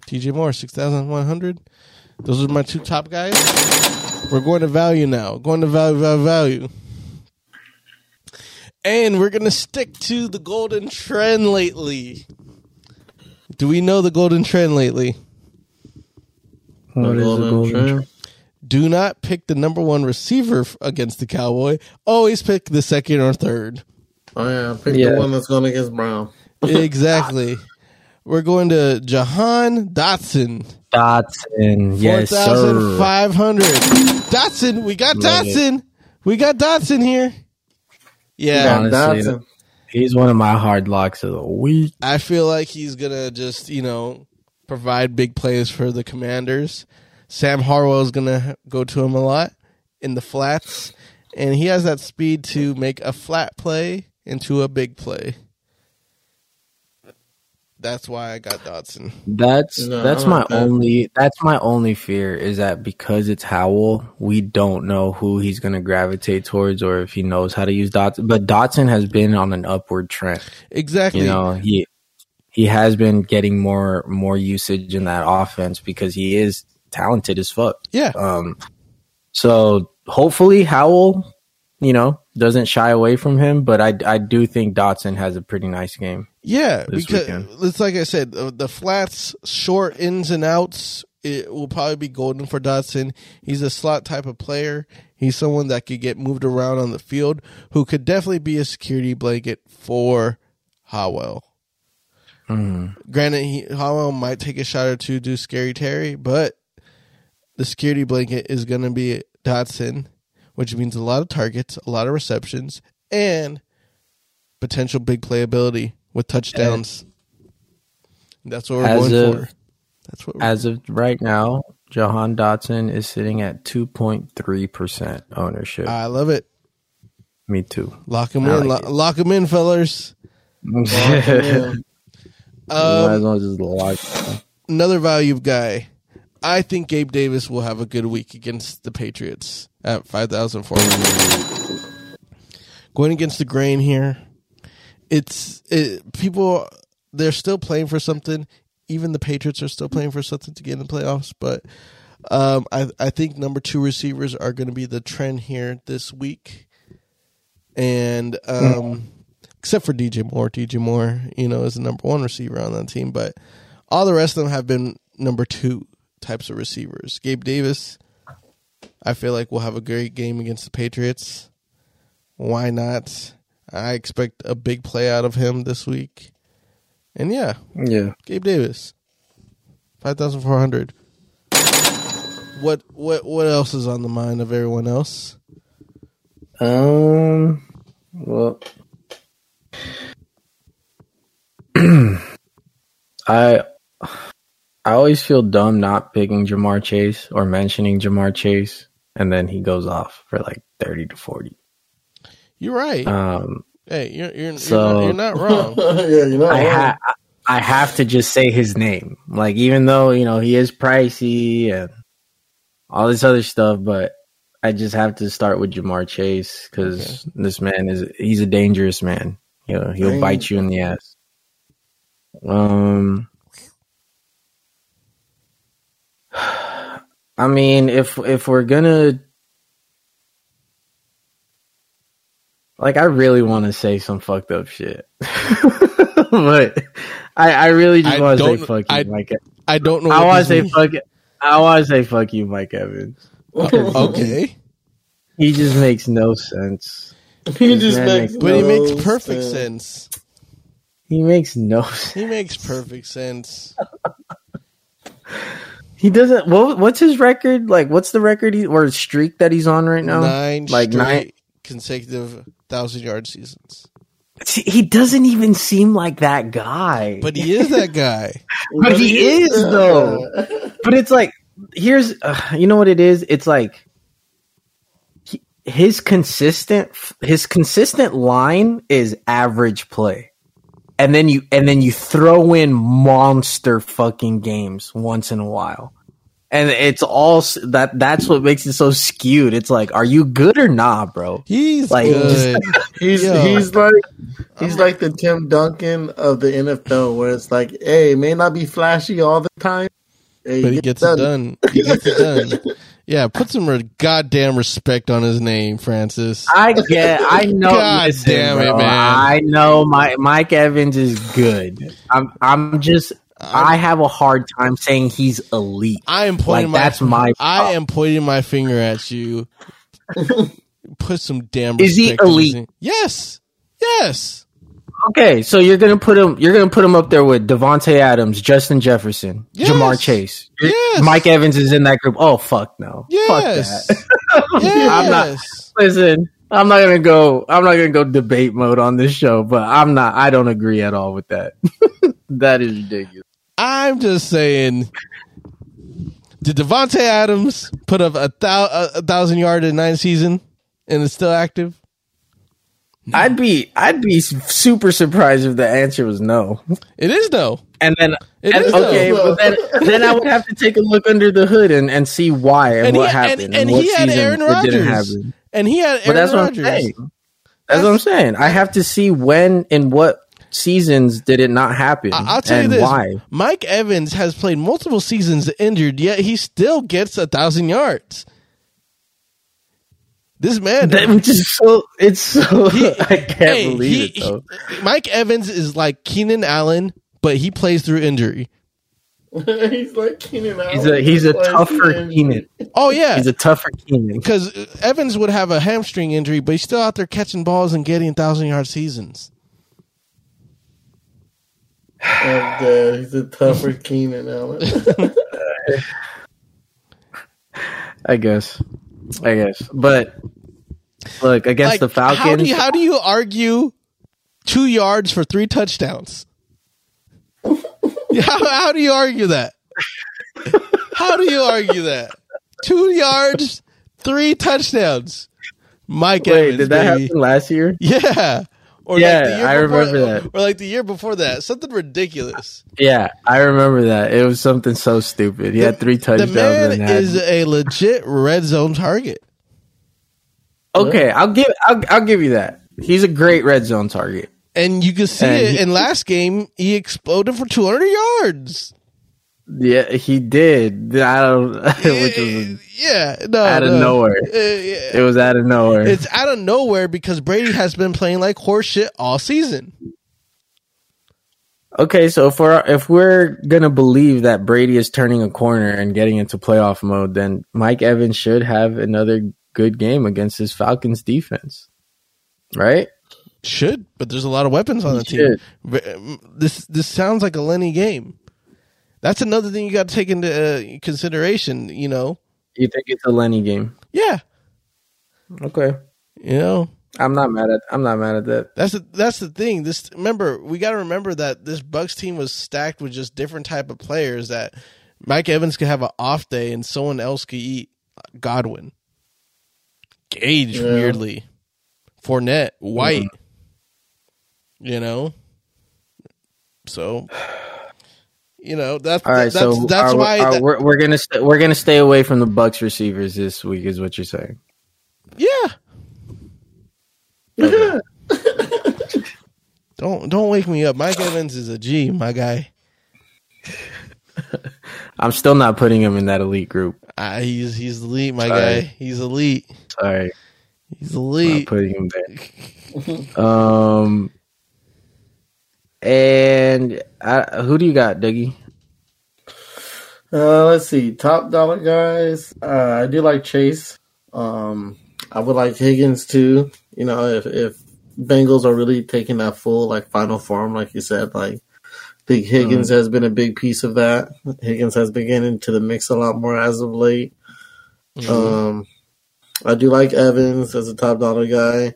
D J Moore, six thousand one hundred. Those are my two top guys. We're going to value now. Going to value, value, value. And we're going to stick to the golden trend lately. Do we know the golden trend lately? What the is golden the golden trend? trend? Do not pick the number one receiver against the Cowboy. Always pick the second or third. Oh, yeah. Pick yeah. the one that's going against Brown. Exactly. We're going to Jahan Dotson. Dotson, yes, sir. four thousand five hundred. Dotson, we got Love Dotson. It. We got Dotson here. Yeah, honestly, Dotson. He's one of my hard locks of the week. I feel like he's going to just, you know, provide big plays for the Commanders. Sam Howell is going to go to him a lot in the flats. And he has that speed to make a flat play into a big play. That's why I got Dotson. That's no, that's my that. only that's my only fear is that because it's Howell, we don't know who he's going to gravitate towards or if he knows how to use Dotson. But Dotson has been on an upward trend. Exactly. You know, he he has been getting more more usage in that offense because he is talented as fuck. Yeah. Um. So hopefully Howell, you know, doesn't shy away from him, but I I do think Dotson has a pretty nice game. Yeah, because weekend. It's like I said, the, the flats, short ins and outs, it will probably be golden for Dotson. He's a slot type of player. He's someone that could get moved around on the field, who could definitely be a security blanket for Howell. Mm. Granted, he, Howell might take a shot or two, do Scary Terry, but the security blanket is going to be Dotson, which means a lot of targets, a lot of receptions, and potential big playability. With touchdowns. That's what we're as going of, for. That's what we're as of right now, Jahan Dotson is sitting at two point three percent ownership. I love it. Me too. Lock him I in. Like lo- lock him in, fellas. Lock him in. Um, just lock another value guy. I think Gabe Davis will have a good week against the Patriots at five thousand four hundred. Going against the grain here. It's it, people, they're still playing for something. Even the Patriots are still playing for something to get in the playoffs. But Um, I I think number two receivers are going to be the trend here this week, and um, mm. except for D J Moore, D J Moore, you know, is the number one receiver on that team, but all the rest of them have been number two types of receivers. Gabe Davis, I feel like we'll have a great game against the Patriots. Why not? I expect a big play out of him this week, and yeah, yeah, Gabe Davis, five thousand four hundred. What what what else is on the mind of everyone else? Um, well, I I always feel dumb not picking Jamar Chase or mentioning Jamar Chase, and then he goes off for like thirty to forty. You're right. Um, hey, you're you're, so, you're, not, you're not wrong. Yeah, you're not I wrong. Ha- I have to just say his name, like even though you know he is pricey and all this other stuff, but I just have to start with Jamar Chase because okay. this man is, he's a dangerous man. You know, he'll Dang. bite you in the ass. Um, I mean, if, if we're going to, like, I really want to say some fucked up shit, but I, I really just want to say fuck you, I, Mike. I don't know. I want to say mean. fuck it. I want to say fuck you, Mike Evans. Okay. He just makes no sense. He His just makes, makes no But he makes perfect sense. sense. He makes no sense. He makes perfect sense. He doesn't... What, what's his record? Like, what's the record he, or streak that he's on right now? Nine like nine consecutive thousand-yard seasons. He doesn't even seem like that guy. But he is that guy. but he, he is, is though. But it's like, here's, uh, you know what it is? It's like he, his consistent, his consistent line is average play. And then you, and then you throw in monster fucking games once in a while. And it's all that, that's what makes it so skewed. It's like, are you good or nah, bro? He's like, good. Just, he's, he's like, he's I'm, like the Tim Duncan of the N F L, where it's like, hey, may not be flashy all the time, hey, but he gets it done. He gets it done. Yeah, put some re- goddamn respect on his name, Francis. I get, I know. God listen, damn it, bro, man! I know. My Mike Evans is good. I'm, I'm just. I'm, I have a hard time saying he's elite. I am pointing like, my, that's my I am pointing my finger at you. Put some damn respect. Is he elite? Yes. Yes. Okay, so you're gonna put him you're gonna put him up there with Devontae Adams, Justin Jefferson, yes. Jamar Chase. Yes. Mike Evans is in that group. Oh fuck no. Yes. Fuck that. Yes. I'm not listen, I'm not gonna go I'm not gonna go debate mode on this show, but I'm not I don't agree at all with that. That is ridiculous. I'm just saying, did Devontae Adams put up a, thou- a thousand yard in nine season and is still active? No. I'd be I'd be super surprised if the answer was no. It is no. And then it and, is okay, no. But then, then I would have to take a look under the hood and, and see why and, and what he, happened. And, and, and what he had Aaron Rodgers. And he had Aaron but that's Rodgers. What I'm saying. That's, that's what I'm saying. I have to see when and what seasons did it not happen. I'll tell you this. Why? Mike Evans has played multiple seasons injured, yet he still gets a thousand yards. This man, that, just so, it's so he, I can't hey, believe he, it. Though. He, Mike Evans is like Keenan Allen, but he plays through injury. He's like Keenan Allen. He's a he's a tougher Keenan. Oh yeah, he's a tougher Keenan because Evans would have a hamstring injury, but he's still out there catching balls and getting thousand yard seasons. And, uh, he's a tougher Keenan Allen. I guess. I guess. But, look, against like, the Falcons... How do, you, how do you argue two yards for three touchdowns? how, how do you argue that? How do you argue that? Two yards, three touchdowns. Mike Wait, Evans, did that baby. happen last year? Yeah. Or yeah, like the year I before, remember that. Or like the year before that. Something ridiculous. Yeah, I remember that. It was something so stupid. He the, had three touchdowns. The man and had... is a legit red zone target. Okay, I'll give I'll, I'll give you that. He's a great red zone target. And you can see and it he, in last game, he exploded for two hundred yards. Yeah, he did. I don't. Which was yeah, no, out of no. nowhere. Uh, yeah. It was out of nowhere. It's out of nowhere because Brady has been playing like horse shit all season. Okay, so if we're if we're gonna believe that Brady is turning a corner and getting into playoff mode, then Mike Evans should have another good game against his Falcons defense, right? Should, but there's a lot of weapons on the should. team. This this sounds like a Lenny game. That's another thing you got to take into uh, consideration, you know. You think it's a Lenny game? Yeah. Okay. You know, I'm not mad at I'm not mad at that. That's the, that's the thing. This remember we got to remember that this Bucs team was stacked with just different type of players that Mike Evans could have an off day and someone else could eat Godwin, Gage yeah. weirdly, Fournette, White. Mm-hmm. You know, so. You know, that's all right, that's so that's are, why are, that, we're, we're gonna st- we're gonna stay away from the Bucs receivers this week, is what you're saying? Yeah. Okay. don't don't wake me up. Mike Evans is a G, my guy. I'm still not putting him in that elite group. Uh, he's he's elite, my Sorry. guy. He's elite. Sorry, he's elite. I'm not putting him there. um. And I, who do you got, Dougie? Uh, let's see. Top dollar guys. Uh, I do like Chase. Um, I would like Higgins too. You know, if, if Bengals are really taking that full, like, final form, like you said, like, I think Higgins mm. has been a big piece of that. Higgins has been getting into the mix a lot more as of late. Mm. Um, I do like Evans as a top dollar guy.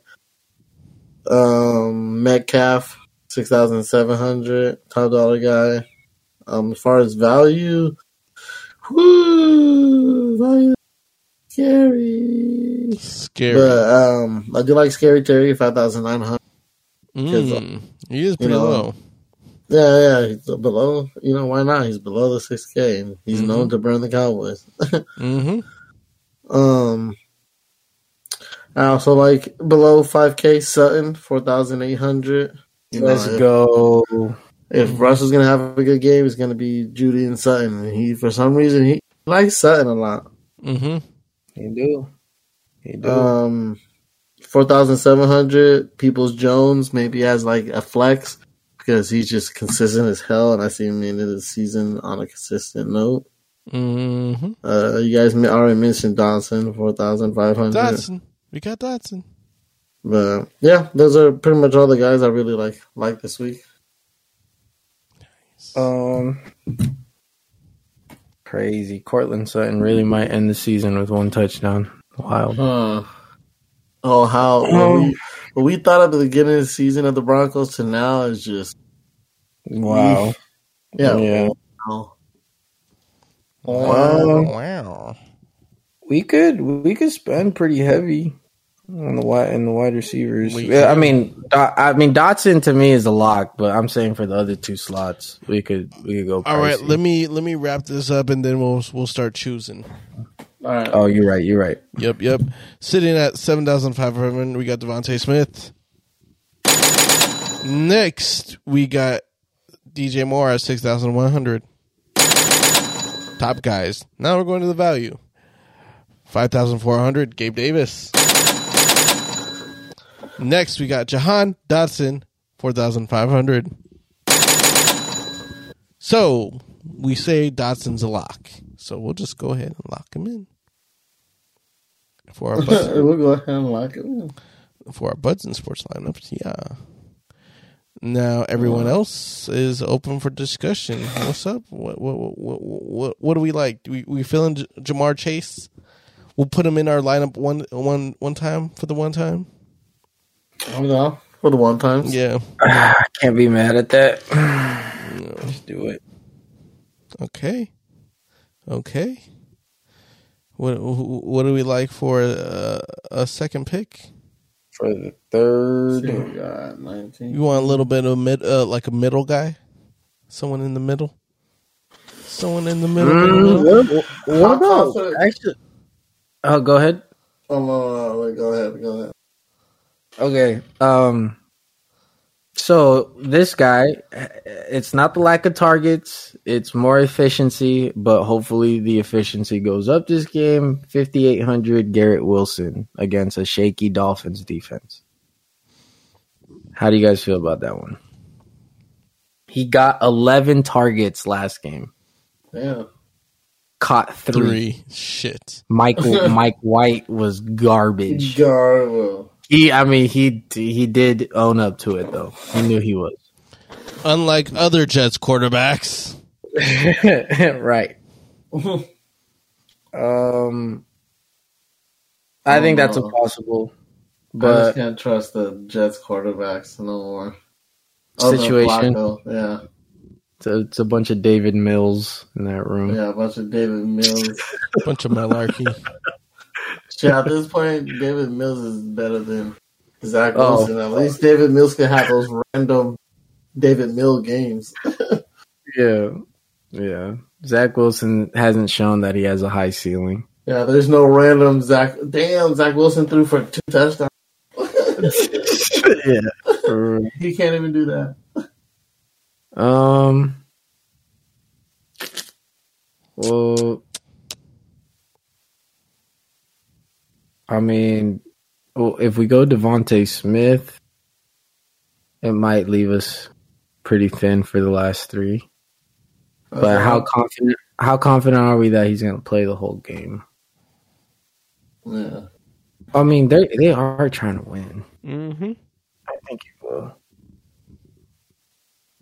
Um, Metcalf. six thousand seven hundred dollars, top dollar guy. Um, as far as value, whoo, value, scary. Scary. But um, I do like Scary Terry, five thousand nine hundred dollars. Mm, uh, he is pretty you know, low. Yeah, yeah, he's below. You know, why not? He's below the six K, and he's mm-hmm. known to burn the Cowboys. mm-hmm. Um, I also like below five K, Sutton, four thousand eight hundred dollars. You Let's know, if, go. If Russell's going to have a good game, it's going to be Judy and Sutton. And he, for some reason, he likes Sutton a lot. Mm-hmm. He do. He do. Um, four thousand seven hundred, Peoples Jones maybe as like a flex because he's just consistent as hell, and I see him into the season on a consistent note. Mm-hmm. Uh, you guys already mentioned Dotson, four thousand five hundred. Dotson. We got Dotson. But yeah, those are pretty much all the guys I really like like this week. Nice. Um, crazy. Cortland Sutton really might end the season with one touchdown. Wild. Huh. Oh, how um, we, what we thought at the beginning of the season of the Broncos to now is just wow. Yeah. yeah. Wow. Wow. Wow. We could we could spend pretty heavy. On the wide and the wide receivers, yeah, I mean, I mean Dotson to me is a lock, but I'm saying for the other two slots, we could we could go. Pricey. All right, let me let me wrap this up, and then we'll we'll start choosing. All right. Oh, you're right. You're right. Yep, yep. Sitting at seven thousand five hundred, we got Devontae Smith. Next, we got D J Moore at six thousand one hundred. Top guys. Now we're going to the value. Five thousand four hundred, Gabe Davis. Next, we got Jahan Dotson, four thousand five hundred. So, we say Dotson's a lock. So, we'll just go ahead and lock him in. For our butts, we'll go ahead and lock him in. For our Buds and Sports lineups, yeah. Now, everyone else is open for discussion. What's up? What what what what, what do we like? Do we, we feeling J- Jamar Chase? We'll put him in our lineup one, one, one time for the one time. Oh no! For the one times, yeah, I uh, can't be mad at that. No. Just do it. Okay, okay. What what do we like for a, a second pick? For the third, we got nineteen. You want a little bit of mid, uh, like a middle guy, someone in the middle, someone in the middle. Mm, middle. What, what about actually? Oh, go ahead. Oh no! no, no wait, go ahead. Go ahead. Okay. Um, So this guy, it's not the lack of targets. It's more efficiency, but hopefully the efficiency goes up this game. fifty-eight hundred Garrett Wilson against a shaky Dolphins defense. How do you guys feel about that one? He got eleven targets last game. Yeah. Caught three. three. Shit. Michael, Mike White was garbage. Garbage. He, I mean, he he did own up to it, though. He knew he was. Unlike other Jets quarterbacks. Right. um, I, I think know. That's a possible. But I just can't trust the Jets quarterbacks no more. Other situation. Flacco, yeah. It's a, it's a bunch of David Mills in that room. Yeah, a bunch of David Mills. A bunch of malarkey. Yeah, at this point, David Mills is better than Zach Wilson. Oh. At least David Mills can have those random David Mills games. Yeah. Yeah. Zach Wilson hasn't shown that he has a high ceiling. Yeah, there's no random Zach. Damn, Zach Wilson threw for two touchdowns. Yeah. He can't even do that. Um. Well... I mean, well, if we go Devontae Smith, it might leave us pretty thin for the last three. Okay. But how confident how confident are we that he's going to play the whole game? Yeah. I mean, they they are trying to win. Mm-hmm. I think he will.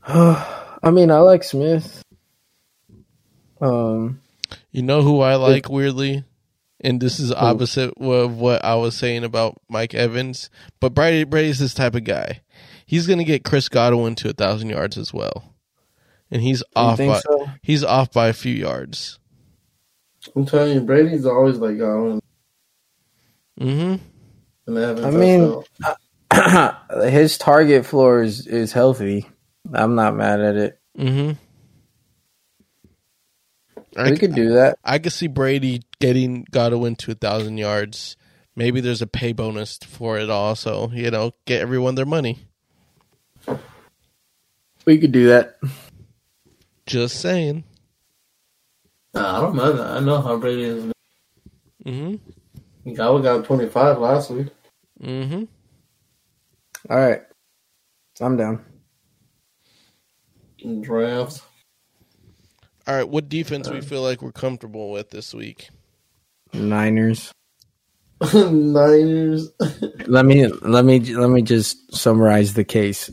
I mean, I like Smith. Um, you know who I like, it, weirdly? And this is opposite of what I was saying about Mike Evans. But Brady Brady's this type of guy. He's going to get Chris Godwin to one thousand yards as well. And he's off by, so? he's off by a few yards. I'm telling you, Brady's always like Godwin. Mm-hmm. And Evans I mean, his target floor is, is healthy. I'm not mad at it. Mm-hmm. We I, could do that. I, I could see Brady getting Godwin to one thousand yards. Maybe there's a pay bonus for it also. You know, get everyone their money. We could do that. Just saying. Nah, I don't know that. I know how Brady is. Mm-hmm. Godwin got twenty-five last week. Mm-hmm. All right. I'm down. Drafts. All right, what defense we feel like we're comfortable with this week? Niners. Niners. Let me let me let me just summarize the case.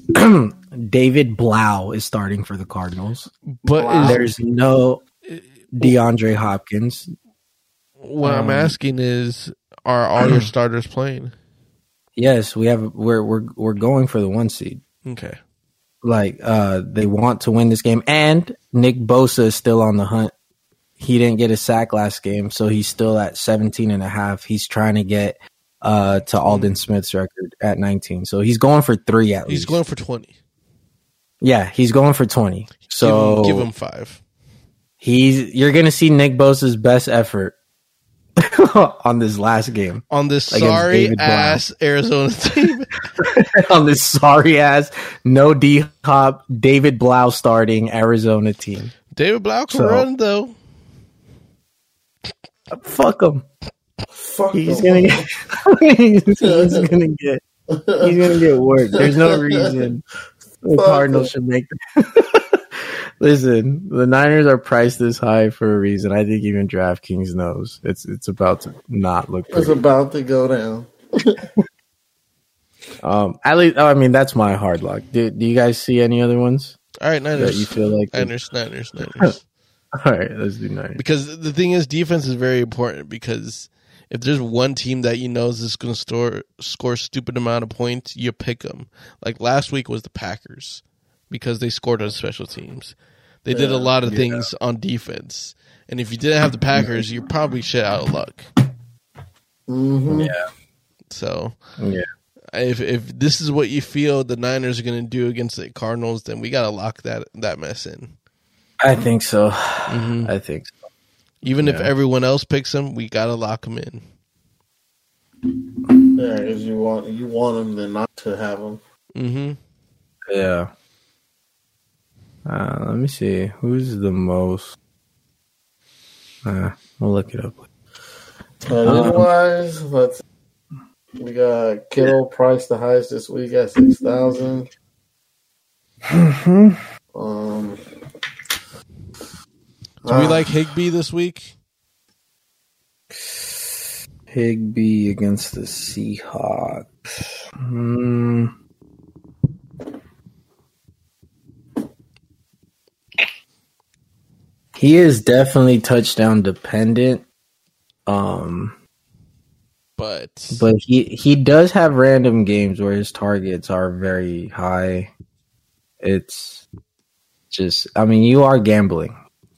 David Blau is starting for the Cardinals, but Blau. There's no DeAndre Hopkins. What um, I'm asking is, are all your starters playing? Yes, we have. We're we're we're going for the one seed. Okay. Like, uh, they want to win this game. And Nick Bosa is still on the hunt. He didn't get a sack last game, so he's still at seventeen and a half. He's trying to get uh, to Alden Smith's record at nineteen. So he's going for three at he's least. He's going for twenty. Yeah, he's going for twenty. So give him, give him five. He's You're going to see Nick Bosa's best effort on this last game. On this sorry-ass Arizona team. On this sorry-ass, no D-Hop, David Blau starting Arizona team. David Blau can so, run, though. Fuck him. Fuck he's him. Gonna get, he's gonna get He's gonna get work. There's no reason the Cardinals should make that. Listen, the Niners are priced this high for a reason. I think even DraftKings knows it's it's about to not look pretty. It's about to go down. um, at least, oh, I mean, that's my hard lock. Do, do you guys see any other ones? All right, Niners. That you feel like Niners, Niners, Niners. All right, let's do Niners. Because the thing is, defense is very important. Because if there's one team that you know is going to score score a stupid amount of points, you pick them. Like last week was the Packers. Because they scored on special teams. They yeah, did a lot of yeah. things on defense. And if you didn't have the Packers, you're probably shit out of luck. Mm-hmm. Yeah. So, yeah. If if this is what you feel the Niners are going to do against the Cardinals, then we got to lock that, that mess in. I think so. Mm-hmm. I think so. Even yeah. if everyone else picks them, we got to lock them in. Yeah, because you want, you want them then not to have them. Mm-hmm. Yeah. Uh, let me see. Who's the most? Uh, we'll look it up. Talent-wise, um, let's we got Kittle, Price the highest this week at six thousand. Mm-hmm. Um, Do we uh, like Higbee this week? Higbee against the Seahawks. Mm. He is definitely touchdown dependent. Um, but but he, he does have random games where his targets are very high. It's just, I mean, you are gambling.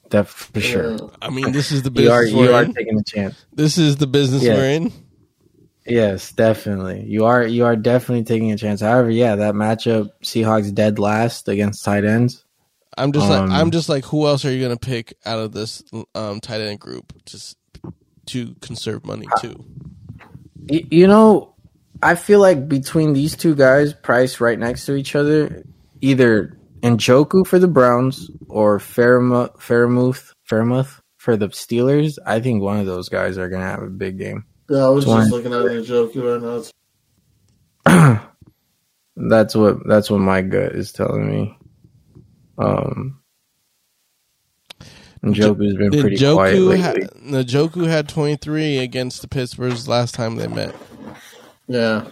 That for sure. I mean, this is the business you are, you are taking a chance. This is the business yes. we're in. Yes, definitely. You are you are definitely taking a chance. However, yeah, that matchup Seahawks dead last against tight ends. I'm just um, like I'm just like who else are you going to pick out of this um, tight end group just to conserve money too? You know, I feel like between these two guys, priced right next to each other, either Njoku for the Browns or Fairmouth, Fairmouth, Fairmouth for the Steelers. I think one of those guys are going to have a big game. Yeah, I was it's just one. looking at Njoku right now. That's what that's what my gut is telling me. Um, Njoku's been Did pretty Joku quiet lately. Had, Njoku had twenty-three against the Pittsburghs last time they met. Yeah.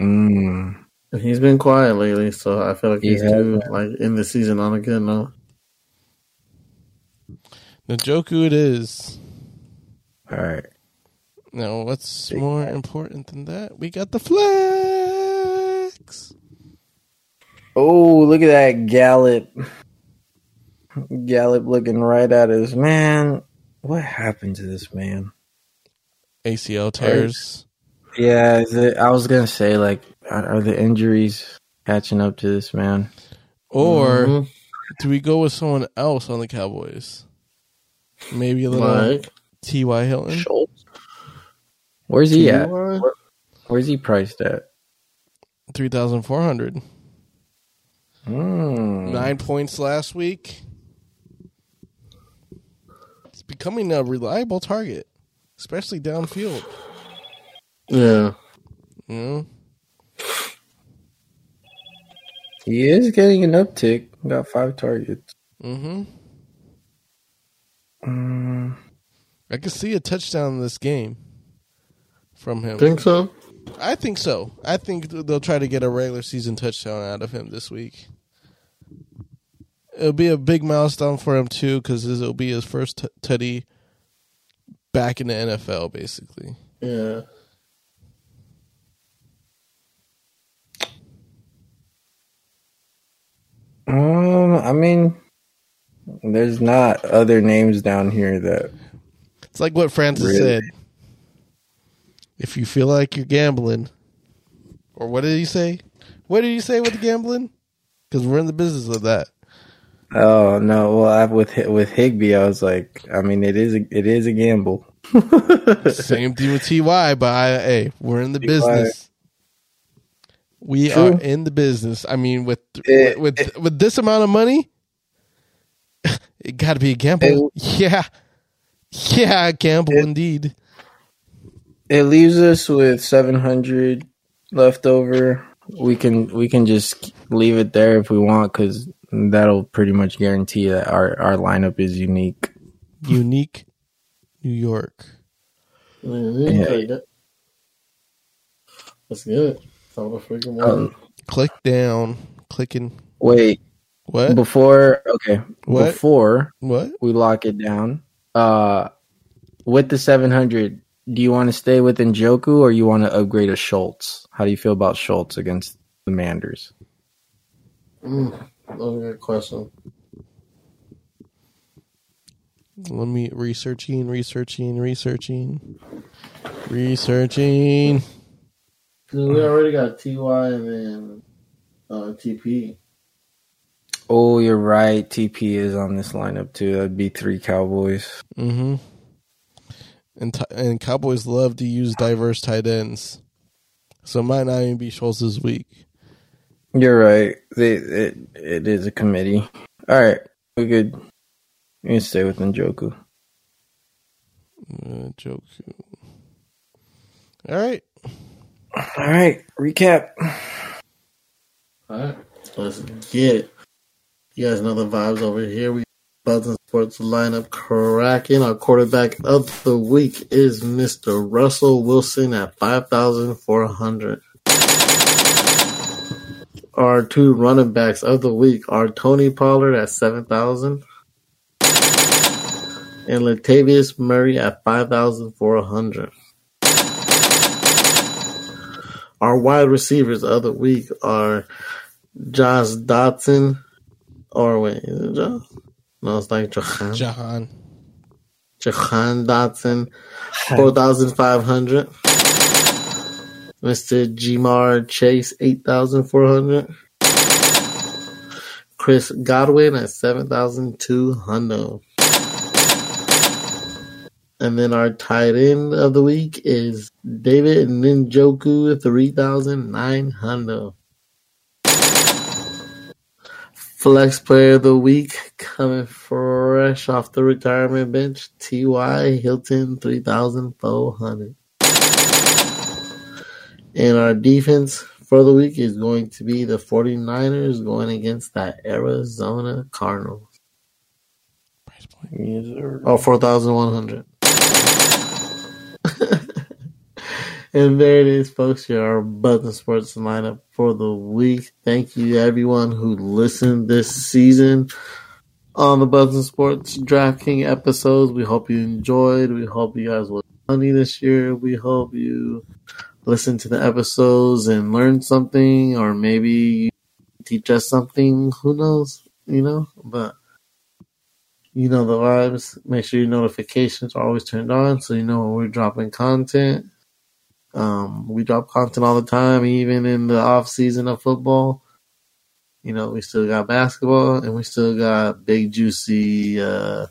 Mm. He's been quiet lately, so I feel like he's yeah. due like in the season on a good note. Njoku it is. All right. Now, what's Big more guy. important than that? We got the flex. Oh, look at that Gallup. Gallup looking right at us. Man, what happened to this man? A C L tears. Yeah, is it, I was going to say, like, are the injuries catching up to this man? Or mm-hmm. do we go with someone else on the Cowboys? Maybe a little like T Y. Hilton? Schultz? Where's he T Y at? Where, where's he priced at? three thousand four hundred dollars. Mm. Nine points last week. It's becoming a reliable target, especially downfield. Yeah. You know? He is getting an uptick. Got five targets. Mm-hmm. Um, I could see a touchdown in this game from him. Think so? I think so. I think they'll try to get a regular season touchdown out of him this week. It'll be a big milestone for him, too, because it'll be his first t- tutty back in the N F L, basically. Yeah. Um, I mean, there's not other names down here that... It's like what Francis really. said. If you feel like you're gambling... Or what did he say? What did he say with the gambling? Because we're in the business of that. Oh, no. Well, I, with with Higbee, I was like, I mean, it is a, it is a gamble. Same thing with T Y, but I, hey, we're in the T Y business. We True. are in the business. I mean, with it, with it, with this amount of money, it got to be a gamble. It, yeah. Yeah, a gamble it, indeed. It leaves us with seven hundred left over. We can we can just leave it there if we want, because that'll pretty much guarantee that our, our lineup is unique. Unique New York. Yeah. That's good. Um, click down, clicking. Wait, what? Before, okay, what? Before what? We lock it down. Uh, with the seven hundred, do you want to stay with Njoku or you want to upgrade a Schultz? How do you feel about Schultz against the Manders? Mm, that's a good question. Let me researching, researching, researching, researching. We already got T Y and then uh, T P. Oh, you're right. T P is on this lineup, too. That'd be three Cowboys. Mm-hmm. And, t- and Cowboys love to use diverse tight ends. So it might not even be Schultz this week. You're right. They, it, it is a committee. All right. We could we can stay with Njoku. Njoku. All right. All right. Recap. All right. Let's get it. You guys know the vibes over here. We Buzzing Sports lineup cracking. Our quarterback of the week is Mister Russell Wilson at five thousand four hundred. Our two running backs of the week are Tony Pollard at seven thousand and Latavius Murray at five thousand four hundred. Our wide receivers of the week are Jahan Dotson. Or wait, is it John? No, it's like Jahan. Jahan. Jahan Dotson, four thousand five hundred. Mister Jamar Chase, eight thousand four hundred. Chris Godwin at seven thousand two hundred. And then our tight end of the week is David Njoku at three thousand nine hundred. Flex player of the week, coming fresh off the retirement bench, T Y. Hilton, three thousand four hundred. And our defense for the week is going to be the forty-niners going against that Arizona Cardinals. Price point. Oh, four thousand one hundred. And there it is, folks. Here are our Buzzing Sports lineup for the week. Thank you to everyone who listened this season on the Buzzing Sports DraftKings episodes. We hope you enjoyed. We hope you guys were funny this year. We hope you listen to the episodes and learn something, or maybe you teach us something. Who knows? You know, but you know the vibes. Make sure your notifications are always turned on so you know when we're dropping content. Um, we drop content all the time, even in the off season of football. You know, we still got basketball and we still got big, juicy, uh,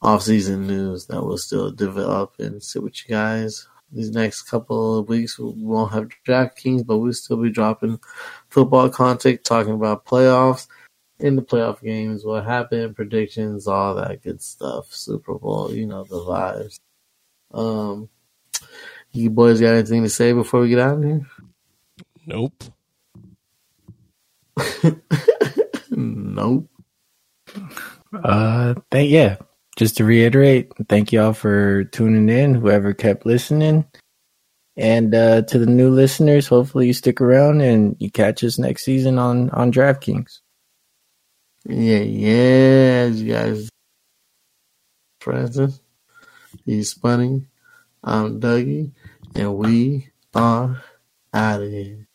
off season news that will still develop and sit with you guys. These next couple of weeks, we won't have DraftKings, but we'll still be dropping football content, talking about playoffs, in the playoff games, what happened, predictions, all that good stuff. Super Bowl, you know, the vibes. Um, You boys got anything to say before we get out of here? Nope. Nope. Uh, thank yeah. Just to reiterate, thank y'all for tuning in, whoever kept listening. And uh, to the new listeners, hopefully you stick around and you catch us next season on, on DraftKings. Yeah, yeah, you guys. Francis, he's funny. I'm Dougie, and we are out of here.